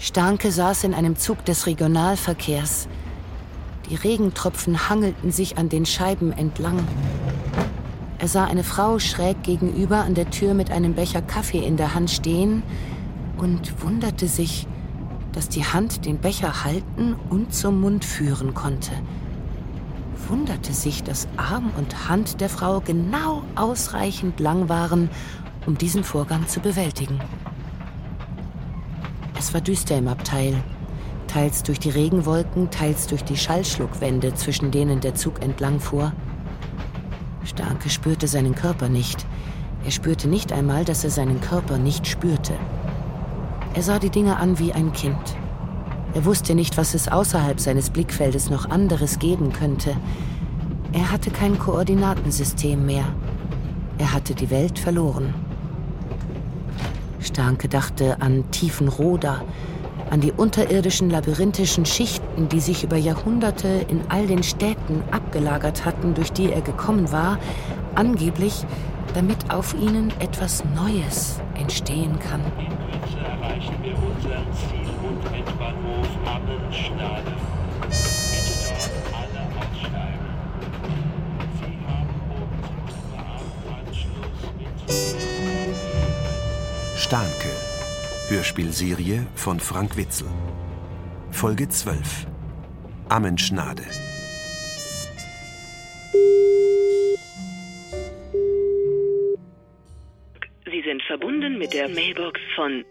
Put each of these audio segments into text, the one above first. Stahnke saß in einem Zug des Regionalverkehrs. Die Regentropfen hangelten sich an den Scheiben entlang. Er sah eine Frau schräg gegenüber an der Tür mit einem Becher Kaffee in der Hand stehen und wunderte sich, dass die Hand den Becher halten und zum Mund führen konnte. Wunderte sich, dass Arm und Hand der Frau genau ausreichend lang waren, um diesen Vorgang zu bewältigen. Es war düster im Abteil, teils durch die Regenwolken, teils durch die Schallschluckwände, zwischen denen der Zug entlang fuhr. Stahnke spürte seinen Körper nicht. Er spürte nicht einmal, dass er seinen Körper nicht spürte. Er sah die Dinge an wie ein Kind. Er wusste nicht, was es außerhalb seines Blickfeldes noch anderes geben könnte. Er hatte kein Koordinatensystem mehr. Er hatte die Welt verloren. Stahnke dachte an Tiefenroda, an die unterirdischen labyrinthischen Schichten, die sich über Jahrhunderte in all den Städten abgelagert hatten, durch die er gekommen war, angeblich, damit auf ihnen etwas Neues entstehen kann. Stahnke, Hörspielserie von Frank Witzel. Folge 12, Ammenschnade. Sie sind verbunden mit der Mailbox von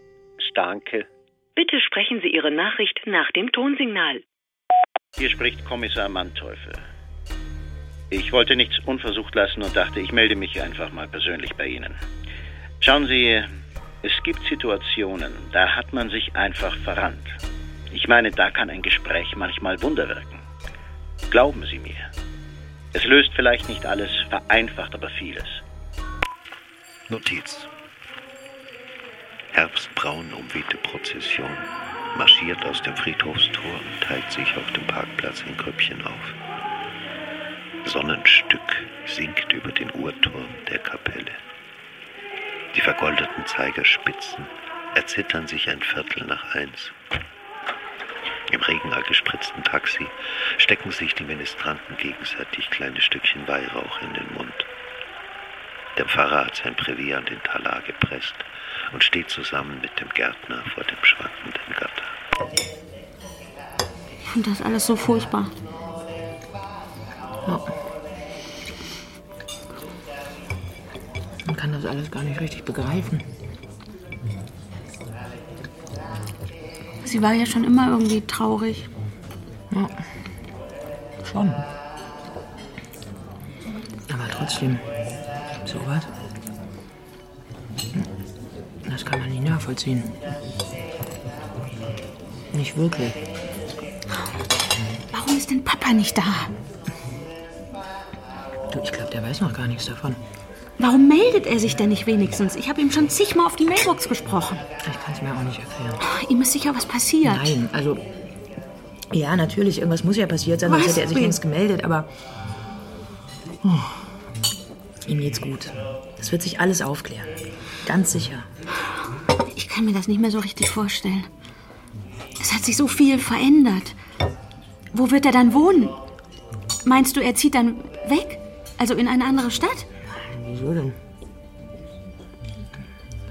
Stahnke. Bitte sprechen Sie Ihre Nachricht nach dem Tonsignal. Hier spricht Kommissar Manteuffel. Ich wollte nichts unversucht lassen und dachte, ich melde mich einfach mal persönlich bei Ihnen. Schauen Sie, es gibt Situationen, da hat man sich einfach verrannt. Ich meine, da kann ein Gespräch manchmal Wunder wirken. Glauben Sie mir. Es löst vielleicht nicht alles, vereinfacht aber vieles. Notiz. Herbstbraun umwehte Prozession marschiert aus dem Friedhofstor und teilt sich auf dem Parkplatz in Grüppchen auf. Sonnenstück sinkt über den Uhrturm der Kapelle. Die vergoldeten Zeigerspitzen erzittern sich 1/4 nach 1. Im regenallgespritzten Taxi stecken sich die Ministranten gegenseitig kleine Stückchen Weihrauch in den Mund. Der Pfarrer hat sein Brevier an den Talar gepresst und steht zusammen mit dem Gärtner vor dem schwankenden Gatter. Ich finde das alles so furchtbar. Ja. Man kann das alles gar nicht richtig begreifen. Sie war ja schon immer irgendwie traurig. Ja, schon. Aber trotzdem, sowas, das kann man nicht nachvollziehen. Nicht wirklich. Warum ist denn Papa nicht da? Du, ich glaube, der weiß noch gar nichts davon. Warum meldet er sich denn nicht wenigstens? Ich habe ihm schon zigmal auf die Mailbox gesprochen. Ich kann es mir auch nicht erklären. Oh, ihm ist sicher was passiert. Nein, also, ja, natürlich, irgendwas muss ja passiert sein, sonst hätte er sich längst gemeldet, aber ihm geht's gut. Das wird sich alles aufklären. Ganz sicher. Ich kann mir das nicht mehr so richtig vorstellen. Es hat sich so viel verändert. Wo wird er dann wohnen? Meinst du, er zieht dann weg? Also in eine andere Stadt? Wieso denn?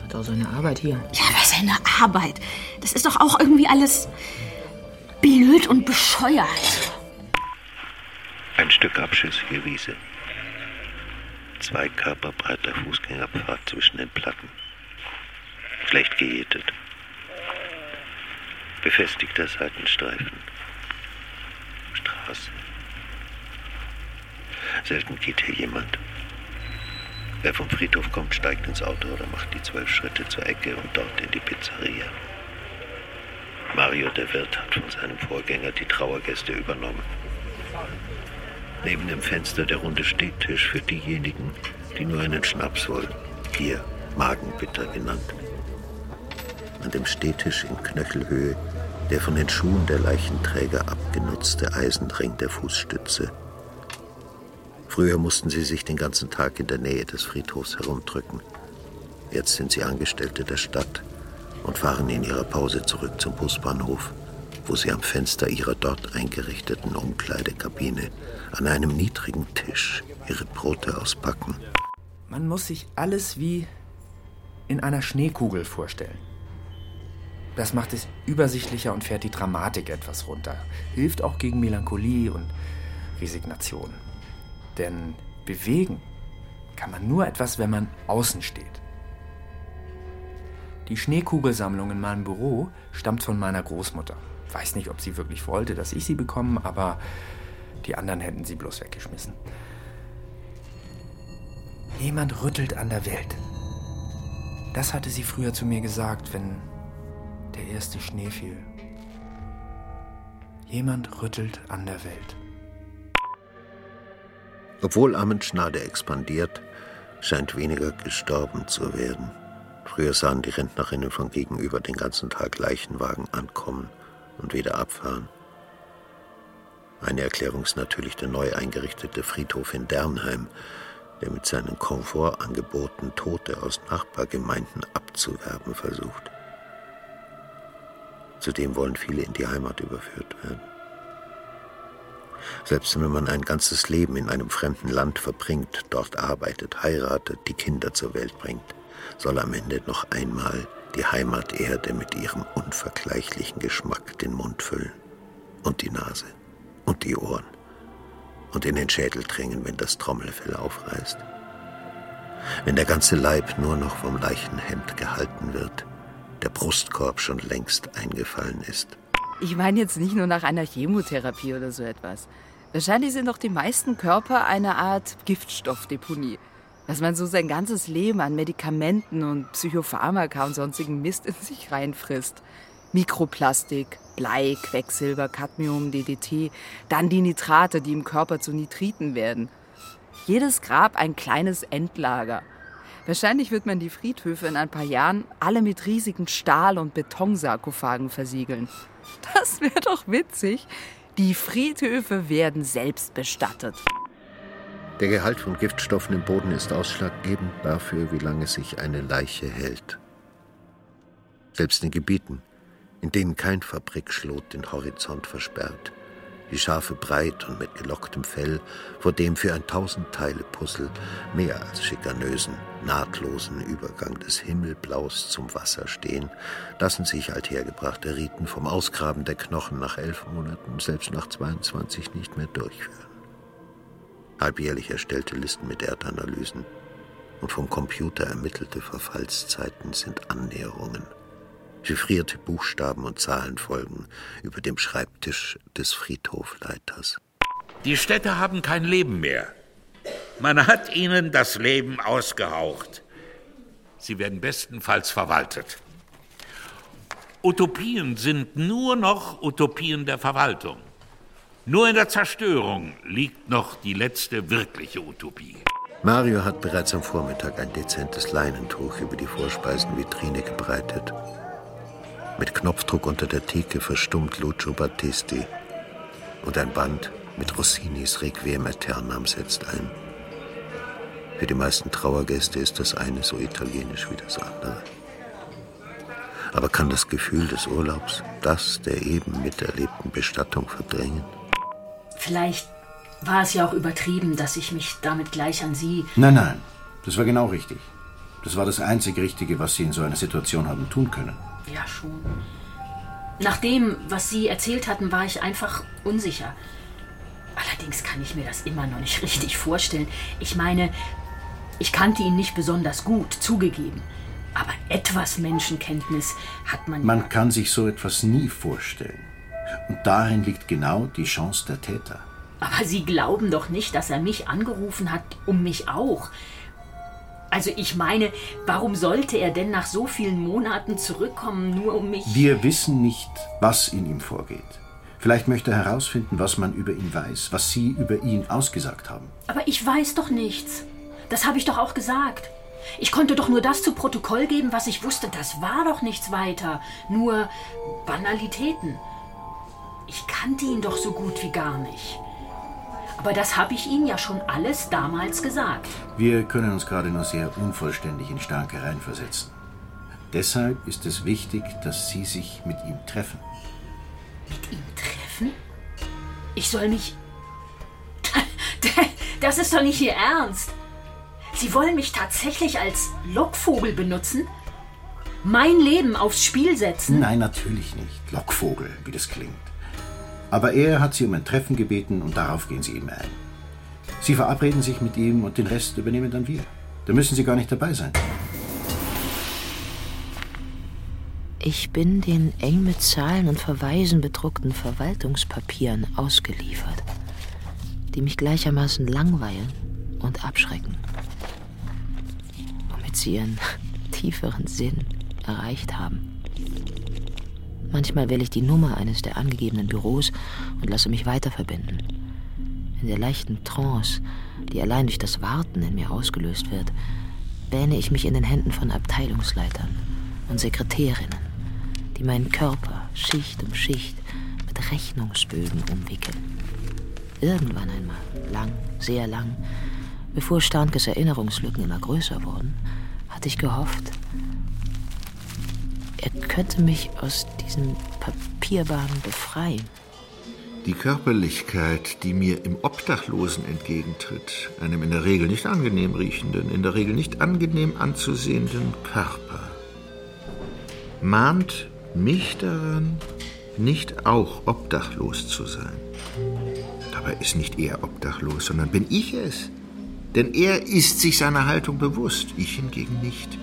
Hat auch seine Arbeit hier. Ja, was seine Arbeit? Das ist doch auch irgendwie alles blöd und bescheuert. Ein Stück abschüssige Wiese. 2 Körper breiter Fußgängerpfad zwischen den Platten. Schlecht gejätet. Befestigter Seitenstreifen. Straße. Selten geht hier jemand. Wer vom Friedhof kommt, steigt ins Auto oder macht die 12 Schritte zur Ecke und dort in die Pizzeria. Mario, der Wirt, hat von seinem Vorgänger die Trauergäste übernommen. Neben dem Fenster der runde Stehtisch für diejenigen, die nur einen Schnaps wollen, hier Magenbitter genannt. An dem Stehtisch in Knöchelhöhe der von den Schuhen der Leichenträger abgenutzte Eisenring der Fußstütze. Früher mussten sie sich den ganzen Tag in der Nähe des Friedhofs herumdrücken. Jetzt sind sie Angestellte der Stadt und fahren in ihrer Pause zurück zum Busbahnhof, wo sie am Fenster ihrer dort eingerichteten Umkleidekabine an einem niedrigen Tisch ihre Brote auspacken. Man muss sich alles wie in einer Schneekugel vorstellen. Das macht es übersichtlicher und fährt die Dramatik etwas runter. Hilft auch gegen Melancholie und Resignation. Denn bewegen kann man nur etwas, wenn man außen steht. Die Schneekugelsammlung in meinem Büro stammt von meiner Großmutter. Weiß nicht, ob sie wirklich wollte, dass ich sie bekomme, aber die anderen hätten sie bloß weggeschmissen. Jemand rüttelt an der Welt. Das hatte sie früher zu mir gesagt, wenn der erste Schnee fiel. Jemand rüttelt an der Welt. Obwohl Ammenschnade expandiert, scheint weniger gestorben zu werden. Früher sahen die Rentnerinnen von gegenüber den ganzen Tag Leichenwagen ankommen und wieder abfahren. Eine Erklärung ist natürlich der neu eingerichtete Friedhof in Dernheim, der mit seinen Komfortangeboten Tote aus Nachbargemeinden abzuwerben versucht. Zudem wollen viele in die Heimat überführt werden. Selbst wenn man ein ganzes Leben in einem fremden Land verbringt, dort arbeitet, heiratet, die Kinder zur Welt bringt, soll am Ende noch einmal die Heimaterde mit ihrem unvergleichlichen Geschmack den Mund füllen und die Nase und die Ohren und in den Schädel dringen, wenn das Trommelfell aufreißt. Wenn der ganze Leib nur noch vom Leichenhemd gehalten wird, der Brustkorb schon längst eingefallen ist. Ich meine jetzt nicht nur nach einer Chemotherapie oder so etwas. Wahrscheinlich sind doch die meisten Körper eine Art Giftstoffdeponie, dass man so sein ganzes Leben an Medikamenten und Psychopharmaka und sonstigen Mist in sich reinfrisst. Mikroplastik, Blei, Quecksilber, Cadmium, DDT, dann die Nitrate, die im Körper zu Nitriten werden. Jedes Grab ein kleines Endlager. Wahrscheinlich wird man die Friedhöfe in ein paar Jahren alle mit riesigen Stahl- und Betonsarkophagen versiegeln. Das wäre doch witzig. Die Friedhöfe werden selbst bestattet. Der Gehalt von Giftstoffen im Boden ist ausschlaggebend dafür, wie lange sich eine Leiche hält. Selbst in Gebieten, in denen kein Fabrikschlot den Horizont versperrt, die Schafe breit und mit gelocktem Fell, vor dem für ein 1000-Teile-Puzzle mehr als schikanösen, nahtlosen Übergang des Himmelblaus zum Wasser stehen, lassen sich althergebrachte Riten vom Ausgraben der Knochen nach 11 Monaten, selbst nach 22 nicht mehr durchführen. Halbjährlich erstellte Listen mit Erdanalysen und vom Computer ermittelte Verfallszeiten sind Annäherungen. Chiffrierte Buchstaben und Zahlen folgen über dem Schreibtisch des Friedhofleiters. Die Städte haben kein Leben mehr. Man hat ihnen das Leben ausgehaucht. Sie werden bestenfalls verwaltet. Utopien sind nur noch Utopien der Verwaltung. Nur in der Zerstörung liegt noch die letzte wirkliche Utopie. Mario hat bereits am Vormittag ein dezentes Leinentuch über die Vorspeisenvitrine gebreitet. Mit Knopfdruck unter der Theke verstummt Lucio Battisti und ein Band mit Rossinis Requiem Aeternam setzt ein. Für die meisten Trauergäste ist das eine so italienisch wie das andere. Aber kann das Gefühl des Urlaubs das der eben miterlebten Bestattung verdrängen? Vielleicht war es ja auch übertrieben, dass ich mich damit gleich an Sie... Nein, das war genau richtig. Das war das einzig Richtige, was Sie in so einer Situation haben tun können. Ja, schon. Nach dem, was Sie erzählt hatten, war ich einfach unsicher. Allerdings kann ich mir das immer noch nicht richtig vorstellen. Ich meine, ich kannte ihn nicht besonders gut, zugegeben. Aber etwas Menschenkenntnis hat man... Man kann sich so etwas nie vorstellen. Und darin liegt genau die Chance der Täter. Aber Sie glauben doch nicht, dass er mich angerufen hat, um mich auch... Also ich meine, warum sollte er denn nach so vielen Monaten zurückkommen, nur um mich... Wir wissen nicht, was in ihm vorgeht. Vielleicht möchte er herausfinden, was man über ihn weiß, was Sie über ihn ausgesagt haben. Aber ich weiß doch nichts. Das habe ich doch auch gesagt. Ich konnte doch nur das zu Protokoll geben, was ich wusste. Das war doch nichts weiter. Nur Banalitäten. Ich kannte ihn doch so gut wie gar nicht. Aber das habe ich Ihnen ja schon alles damals gesagt. Wir können uns gerade nur sehr unvollständig in Stahnke reinversetzen. Deshalb ist es wichtig, dass Sie sich mit ihm treffen. Mit ihm treffen? Ich soll mich... Das ist doch nicht Ihr Ernst. Sie wollen mich tatsächlich als Lockvogel benutzen? Mein Leben aufs Spiel setzen? Nein, natürlich nicht. Lockvogel, wie das klingt. Aber er hat Sie um ein Treffen gebeten und darauf gehen Sie ihm ein. Sie verabreden sich mit ihm und den Rest übernehmen dann wir. Da müssen Sie gar nicht dabei sein. Ich bin den eng mit Zahlen und Verweisen bedruckten Verwaltungspapieren ausgeliefert, die mich gleichermaßen langweilen und abschrecken, womit sie ihren tieferen Sinn erreicht haben. Manchmal wähle ich die Nummer eines der angegebenen Büros und lasse mich weiterverbinden. In der leichten Trance, die allein durch das Warten in mir ausgelöst wird, wähne ich mich in den Händen von Abteilungsleitern und Sekretärinnen, die meinen Körper Schicht um Schicht mit Rechnungsbögen umwickeln. Irgendwann einmal, lang, sehr lang, bevor Stahnkes Erinnerungslücken immer größer wurden, hatte ich gehofft, er könnte mich aus diesen Papierwagen befreien. Die Körperlichkeit, die mir im Obdachlosen entgegentritt, einem in der Regel nicht angenehm riechenden, in der Regel nicht angenehm anzusehenden Körper, mahnt mich daran, nicht auch obdachlos zu sein. Dabei ist nicht er obdachlos, sondern bin ich es. Denn er ist sich seiner Haltung bewusst, ich hingegen nicht.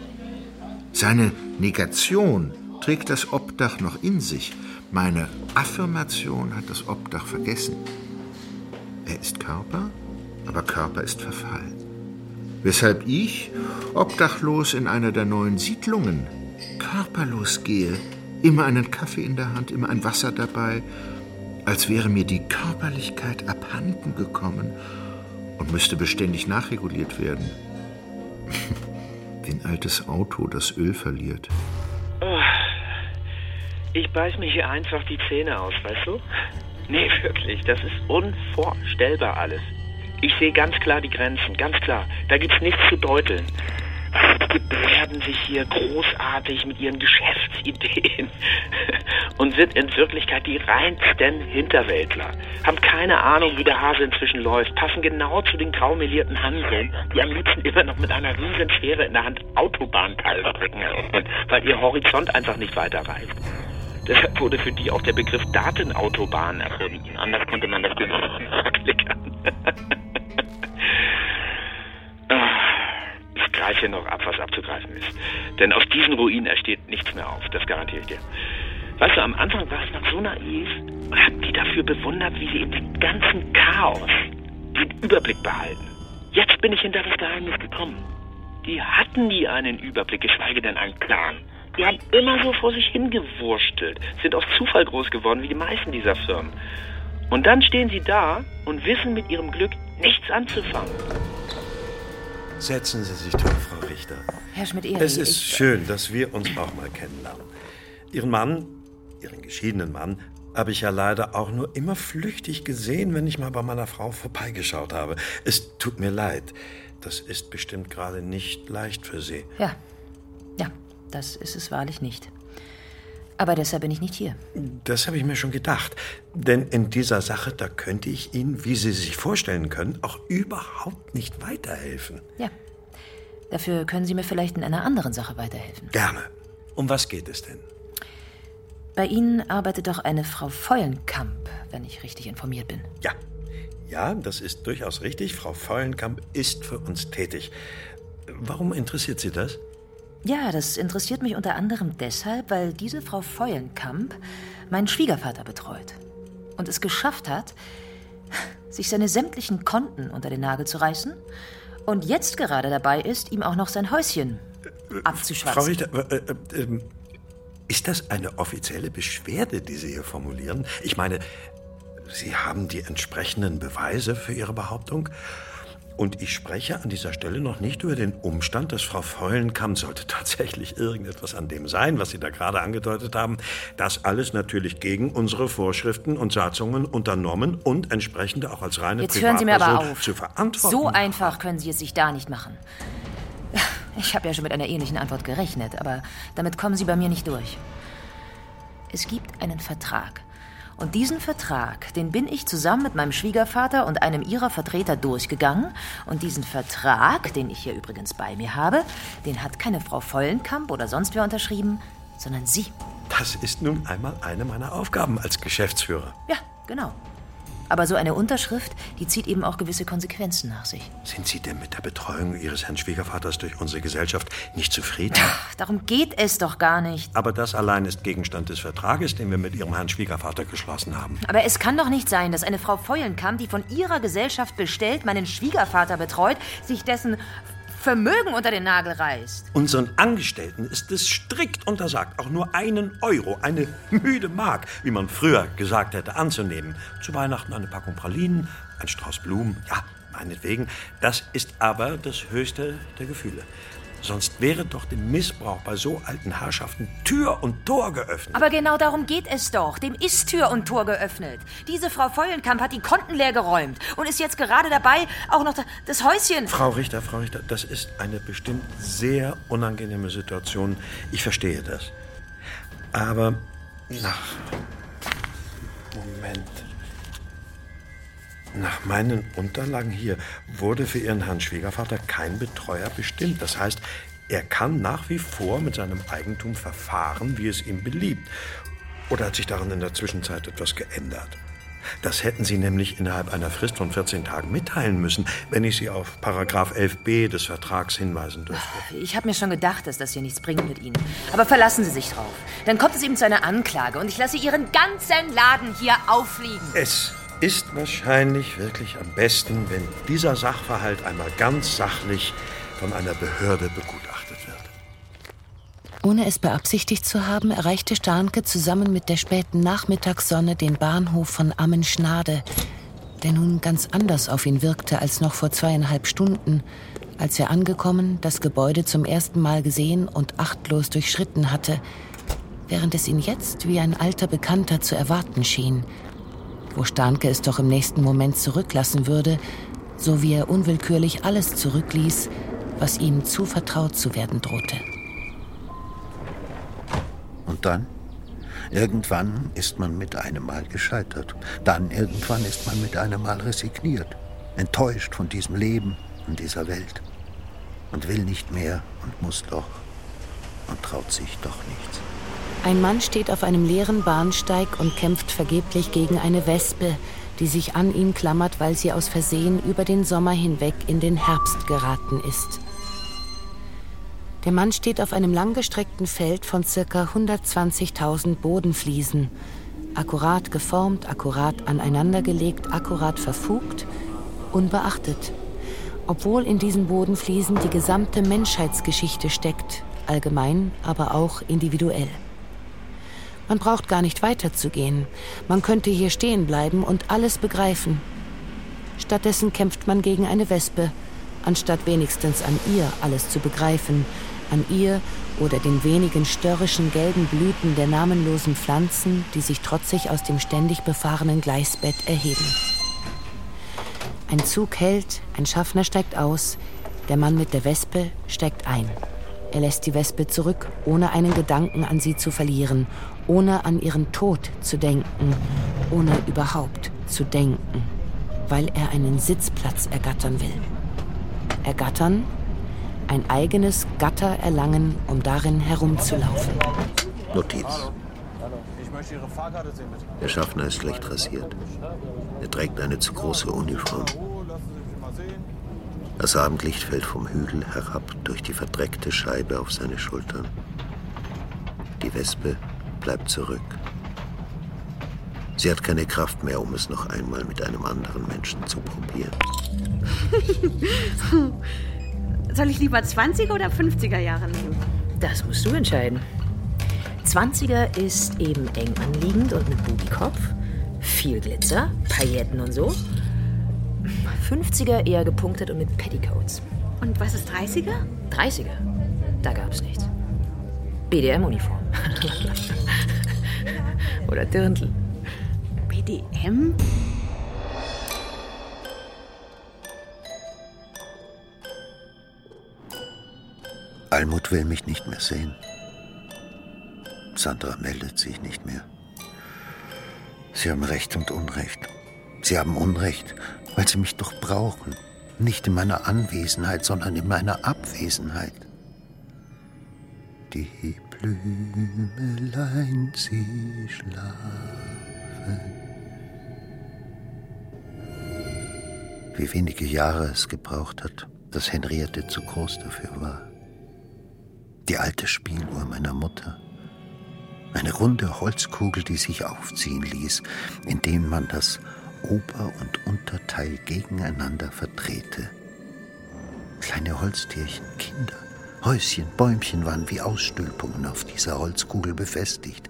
Seine Negation trägt das Obdach noch in sich. Meine Affirmation hat das Obdach vergessen. Er ist Körper, aber Körper ist Verfall. Weshalb ich, obdachlos in einer der neuen Siedlungen, körperlos gehe, immer einen Kaffee in der Hand, immer ein Wasser dabei, als wäre mir die Körperlichkeit abhanden gekommen und müsste beständig nachreguliert werden. Wie ein altes Auto, das Öl verliert. Oh, ich beiß mich hier einfach die Zähne aus, weißt du? Nee, wirklich, das ist unvorstellbar alles. Ich sehe ganz klar die Grenzen, ganz klar. Da gibt's nichts zu deuteln. Sie gebärden sich hier großartig mit ihren Geschäftsideen und sind in Wirklichkeit die reinsten Hinterwäldler. Haben keine Ahnung, wie der Hase inzwischen läuft, passen genau zu den graumelierten Hanseln, die am liebsten immer noch mit einer riesen Schere in der Hand Autobahnteile drücken, weil ihr Horizont einfach nicht weiterreicht. Deshalb wurde für die auch der Begriff Datenautobahn erfunden. Anders konnte man das nicht erklären. Greif hier noch ab, was abzugreifen ist. Denn aus diesen Ruinen entsteht nichts mehr auf, das garantiere ich dir. Weißt du, am Anfang war es noch so naiv und hab die dafür bewundert, wie sie in dem ganzen Chaos den Überblick behalten. Jetzt bin ich hinter das Geheimnis gekommen. Die hatten nie einen Überblick, geschweige denn einen Plan. Die haben immer so vor sich hingewurschtelt, sind aus Zufall groß geworden, wie die meisten dieser Firmen. Und dann stehen sie da und wissen mit ihrem Glück nichts anzufangen. Setzen Sie sich, toll, Frau Richter. Herr Schmidt-Ehring, es ist schön, dass wir uns auch mal kennenlernen. Ihren Mann, Ihren geschiedenen Mann, habe ich ja leider auch nur immer flüchtig gesehen, wenn ich mal bei meiner Frau vorbeigeschaut habe. Es tut mir leid. Das ist bestimmt gerade nicht leicht für Sie. Ja, das ist es wahrlich nicht. Aber deshalb bin ich nicht hier. Das habe ich mir schon gedacht. Denn in dieser Sache, da könnte ich Ihnen, wie Sie sich vorstellen können, auch überhaupt nicht weiterhelfen. Ja. Dafür können Sie mir vielleicht in einer anderen Sache weiterhelfen. Gerne. Um was geht es denn? Bei Ihnen arbeitet doch eine Frau Feulenkamp, wenn ich richtig informiert bin. Ja, das ist durchaus richtig. Frau Feulenkamp ist für uns tätig. Warum interessiert Sie das? Ja, das interessiert mich unter anderem deshalb, weil diese Frau Feulenkamp meinen Schwiegervater betreut und es geschafft hat, sich seine sämtlichen Konten unter den Nagel zu reißen und jetzt gerade dabei ist, ihm auch noch sein Häuschen abzuschwatzen. Frau Richter, ist das eine offizielle Beschwerde, die Sie hier formulieren? Ich meine, Sie haben die entsprechenden Beweise für Ihre Behauptung? Und ich spreche an dieser Stelle noch nicht über den Umstand, dass Frau Feulenkamp, sollte tatsächlich irgendetwas an dem sein, was Sie da gerade angedeutet haben, das alles natürlich gegen unsere Vorschriften und Satzungen unternommen und entsprechend auch als reine Privatperson zu verantworten. Jetzt hören Sie mir aber auf. So einfach können Sie es sich da nicht machen. Ich habe ja schon mit einer ähnlichen Antwort gerechnet, aber damit kommen Sie bei mir nicht durch. Es gibt einen Vertrag. Und diesen Vertrag, den bin ich zusammen mit meinem Schwiegervater und einem ihrer Vertreter durchgegangen. Und diesen Vertrag, den ich hier übrigens bei mir habe, den hat keine Frau Vollenkamp oder sonst wer unterschrieben, sondern Sie. Das ist nun einmal eine meiner Aufgaben als Geschäftsführer. Ja, genau. Aber so eine Unterschrift, die zieht eben auch gewisse Konsequenzen nach sich. Sind Sie denn mit der Betreuung Ihres Herrn Schwiegervaters durch unsere Gesellschaft nicht zufrieden? Ach, darum geht es doch gar nicht. Aber das allein ist Gegenstand des Vertrages, den wir mit Ihrem Herrn Schwiegervater geschlossen haben. Aber es kann doch nicht sein, dass eine Frau Vollenkamp, die von ihrer Gesellschaft bestellt, meinen Schwiegervater betreut, sich dessen Vermögen unter den Nagel reißt. Unseren Angestellten ist es strikt untersagt, auch nur einen Euro, eine müde Mark, wie man früher gesagt hätte, anzunehmen. Zu Weihnachten eine Packung Pralinen, ein Strauß Blumen, ja, meinetwegen. Das ist aber das höchste der Gefühle. Sonst wäre doch dem Missbrauch bei so alten Herrschaften Tür und Tor geöffnet. Aber genau darum geht es doch. Dem ist Tür und Tor geöffnet. Diese Frau Vollenkamp hat die Konten leer geräumt und ist jetzt gerade dabei, auch noch das Häuschen... Frau Richter, das ist eine bestimmt sehr unangenehme Situation. Ich verstehe das. Aber... Nach meinen Unterlagen hier wurde für Ihren Herrn Schwiegervater kein Betreuer bestimmt. Das heißt, er kann nach wie vor mit seinem Eigentum verfahren, wie es ihm beliebt. Oder hat sich daran in der Zwischenzeit etwas geändert? Das hätten Sie nämlich innerhalb einer Frist von 14 Tagen mitteilen müssen, wenn ich Sie auf Paragraph 11b des Vertrags hinweisen dürfte. Ich habe mir schon gedacht, dass das hier nichts bringt mit Ihnen. Aber verlassen Sie sich drauf. Dann kommt es eben zu einer Anklage und ich lasse Ihren ganzen Laden hier auffliegen. Es ist wahrscheinlich wirklich am besten, wenn dieser Sachverhalt einmal ganz sachlich von einer Behörde begutachtet wird. Ohne es beabsichtigt zu haben, erreichte Stahnke zusammen mit der späten Nachmittagssonne den Bahnhof von Ammenschnade, der nun ganz anders auf ihn wirkte als noch vor 2,5 Stunden, als er angekommen, das Gebäude zum ersten Mal gesehen und achtlos durchschritten hatte, während es ihn jetzt wie ein alter Bekannter zu erwarten schien, wo Stahnke es doch im nächsten Moment zurücklassen würde, so wie er unwillkürlich alles zurückließ, was ihm zu vertraut zu werden drohte. Und dann? Irgendwann ist man mit einem Mal gescheitert. Dann irgendwann ist man mit einem Mal resigniert, enttäuscht von diesem Leben und dieser Welt und will nicht mehr und muss doch und traut sich doch nichts. Ein Mann steht auf einem leeren Bahnsteig und kämpft vergeblich gegen eine Wespe, die sich an ihn klammert, weil sie aus Versehen über den Sommer hinweg in den Herbst geraten ist. Der Mann steht auf einem langgestreckten Feld von ca. 120.000 Bodenfliesen, akkurat geformt, akkurat aneinandergelegt, akkurat verfugt, unbeachtet. Obwohl in diesen Bodenfliesen die gesamte Menschheitsgeschichte steckt, allgemein, aber auch individuell. Man braucht gar nicht weiterzugehen. Man könnte hier stehen bleiben und alles begreifen. Stattdessen kämpft man gegen eine Wespe, anstatt wenigstens an ihr alles zu begreifen. An ihr oder den wenigen störrischen gelben Blüten der namenlosen Pflanzen, die sich trotzig aus dem ständig befahrenen Gleisbett erheben. Ein Zug hält, ein Schaffner steigt aus, der Mann mit der Wespe steigt ein. Er lässt die Wespe zurück, ohne einen Gedanken an sie zu verlieren, ohne an ihren Tod zu denken, ohne überhaupt zu denken, weil er einen Sitzplatz ergattern will. Ergattern, ein eigenes Gatter erlangen, um darin herumzulaufen. Notiz. Der Schaffner ist schlecht rasiert. Er trägt eine zu große Uniform. Das Abendlicht fällt vom Hügel herab durch die verdreckte Scheibe auf seine Schultern. Die Wespe bleibt zurück. Sie hat keine Kraft mehr, um es noch einmal mit einem anderen Menschen zu probieren. Soll ich lieber 20er oder 50er Jahre nehmen? Das musst du entscheiden. 20er ist eben eng anliegend und mit Bubikopf, viel Glitzer, Pailletten und so. 50er eher gepunktet und mit Petticoats. Und was ist 30er? 30er? Da gab's nichts. BDM-Uniform. Oder Dirndl. BDM? Almut will mich nicht mehr sehen. Sandra meldet sich nicht mehr. Sie haben Recht und Unrecht. Sie haben Unrecht, weil sie mich doch brauchen. Nicht in meiner Anwesenheit, sondern in meiner Abwesenheit. Die Blümelein, sie schlafen. Wie wenige Jahre es gebraucht hat, dass Henriette zu groß dafür war. Die alte Spieluhr meiner Mutter. Eine runde Holzkugel, die sich aufziehen ließ, indem man das Ober- und Unterteil gegeneinander verdrehte. Kleine Holztierchen, Kinder, Häuschen, Bäumchen waren wie Ausstülpungen auf dieser Holzkugel befestigt,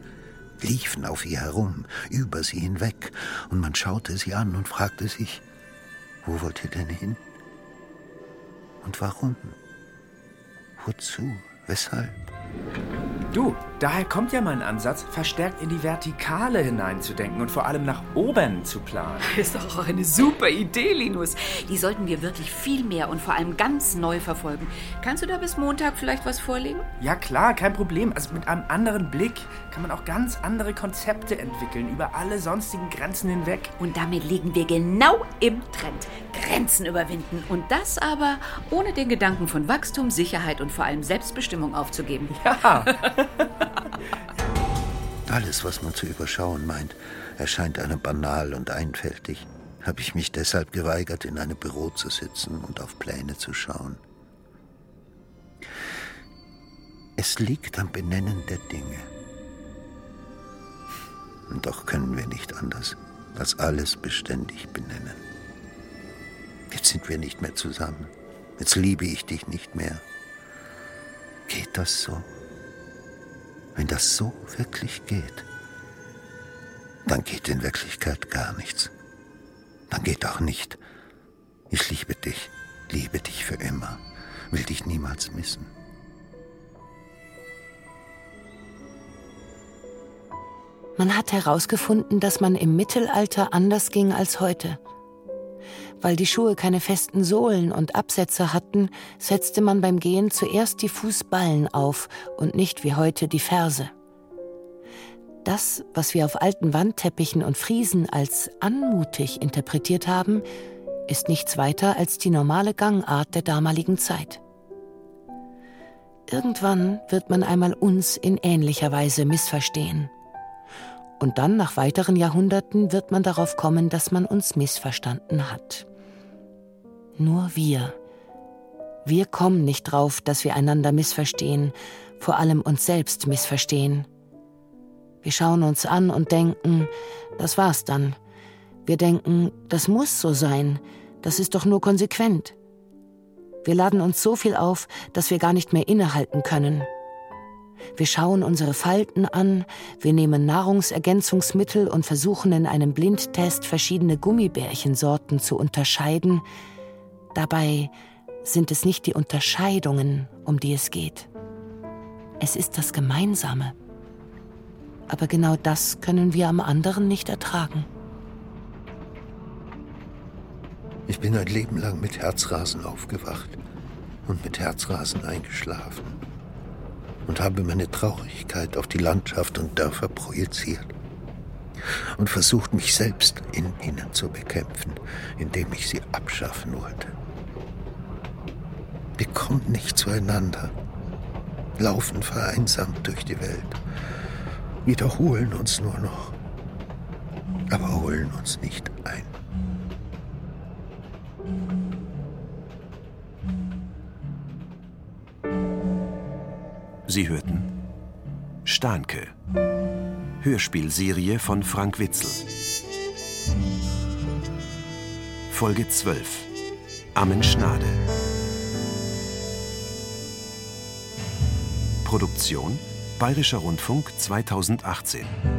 liefen auf ihr herum, über sie hinweg, und man schaute sie an und fragte sich, wo wollt ihr denn hin? Und warum? Wozu? Weshalb? Du, daher kommt ja mein Ansatz, verstärkt in die Vertikale hineinzudenken und vor allem nach oben zu planen. Ist doch auch eine super Idee, Linus. Die sollten wir wirklich viel mehr und vor allem ganz neu verfolgen. Kannst du da bis Montag vielleicht was vorlegen? Ja klar, kein Problem. Also mit einem anderen Blick kann man auch ganz andere Konzepte entwickeln, über alle sonstigen Grenzen hinweg. Und damit liegen wir genau im Trend. Grenzen überwinden. Und das aber ohne den Gedanken von Wachstum, Sicherheit und vor allem Selbstbestimmung aufzugeben. Ja. Alles, was man zu überschauen meint, erscheint einem banal und einfältig. Habe ich mich deshalb geweigert, in einem Büro zu sitzen und auf Pläne zu schauen. Es liegt am Benennen der Dinge. Und doch können wir nicht anders, als alles beständig benennen. Jetzt sind wir nicht mehr zusammen. Jetzt liebe ich dich nicht mehr. Geht das so? Wenn das so wirklich geht, dann geht in Wirklichkeit gar nichts. Dann geht auch nicht. Ich liebe dich für immer, will dich niemals missen. Man hat herausgefunden, dass man im Mittelalter anders ging als heute. Weil die Schuhe keine festen Sohlen und Absätze hatten, setzte man beim Gehen zuerst die Fußballen auf und nicht wie heute die Ferse. Das, was wir auf alten Wandteppichen und Friesen als anmutig interpretiert haben, ist nichts weiter als die normale Gangart der damaligen Zeit. Irgendwann wird man einmal uns in ähnlicher Weise missverstehen. Und dann, nach weiteren Jahrhunderten, wird man darauf kommen, dass man uns missverstanden hat. Nur wir. Wir kommen nicht drauf, dass wir einander missverstehen, vor allem uns selbst missverstehen. Wir schauen uns an und denken, das war's dann. Wir denken, das muss so sein, das ist doch nur konsequent. Wir laden uns so viel auf, dass wir gar nicht mehr innehalten können. Wir schauen unsere Falten an, wir nehmen Nahrungsergänzungsmittel und versuchen in einem Blindtest verschiedene Gummibärchensorten zu unterscheiden. Dabei sind es nicht die Unterscheidungen, um die es geht. Es ist das Gemeinsame. Aber genau das können wir am anderen nicht ertragen. Ich bin ein Leben lang mit Herzrasen aufgewacht und mit Herzrasen eingeschlafen. Und habe meine Traurigkeit auf die Landschaft und Dörfer projiziert und versucht, mich selbst in ihnen zu bekämpfen, indem ich sie abschaffen wollte. Wir kommen nicht zueinander, laufen vereinsamt durch die Welt, wiederholen uns nur noch, aber holen uns nicht ein. Sie hörten Stahnke, Hörspielserie von Frank Witzel. Folge 12, Ammenschnade. Produktion Bayerischer Rundfunk 2018.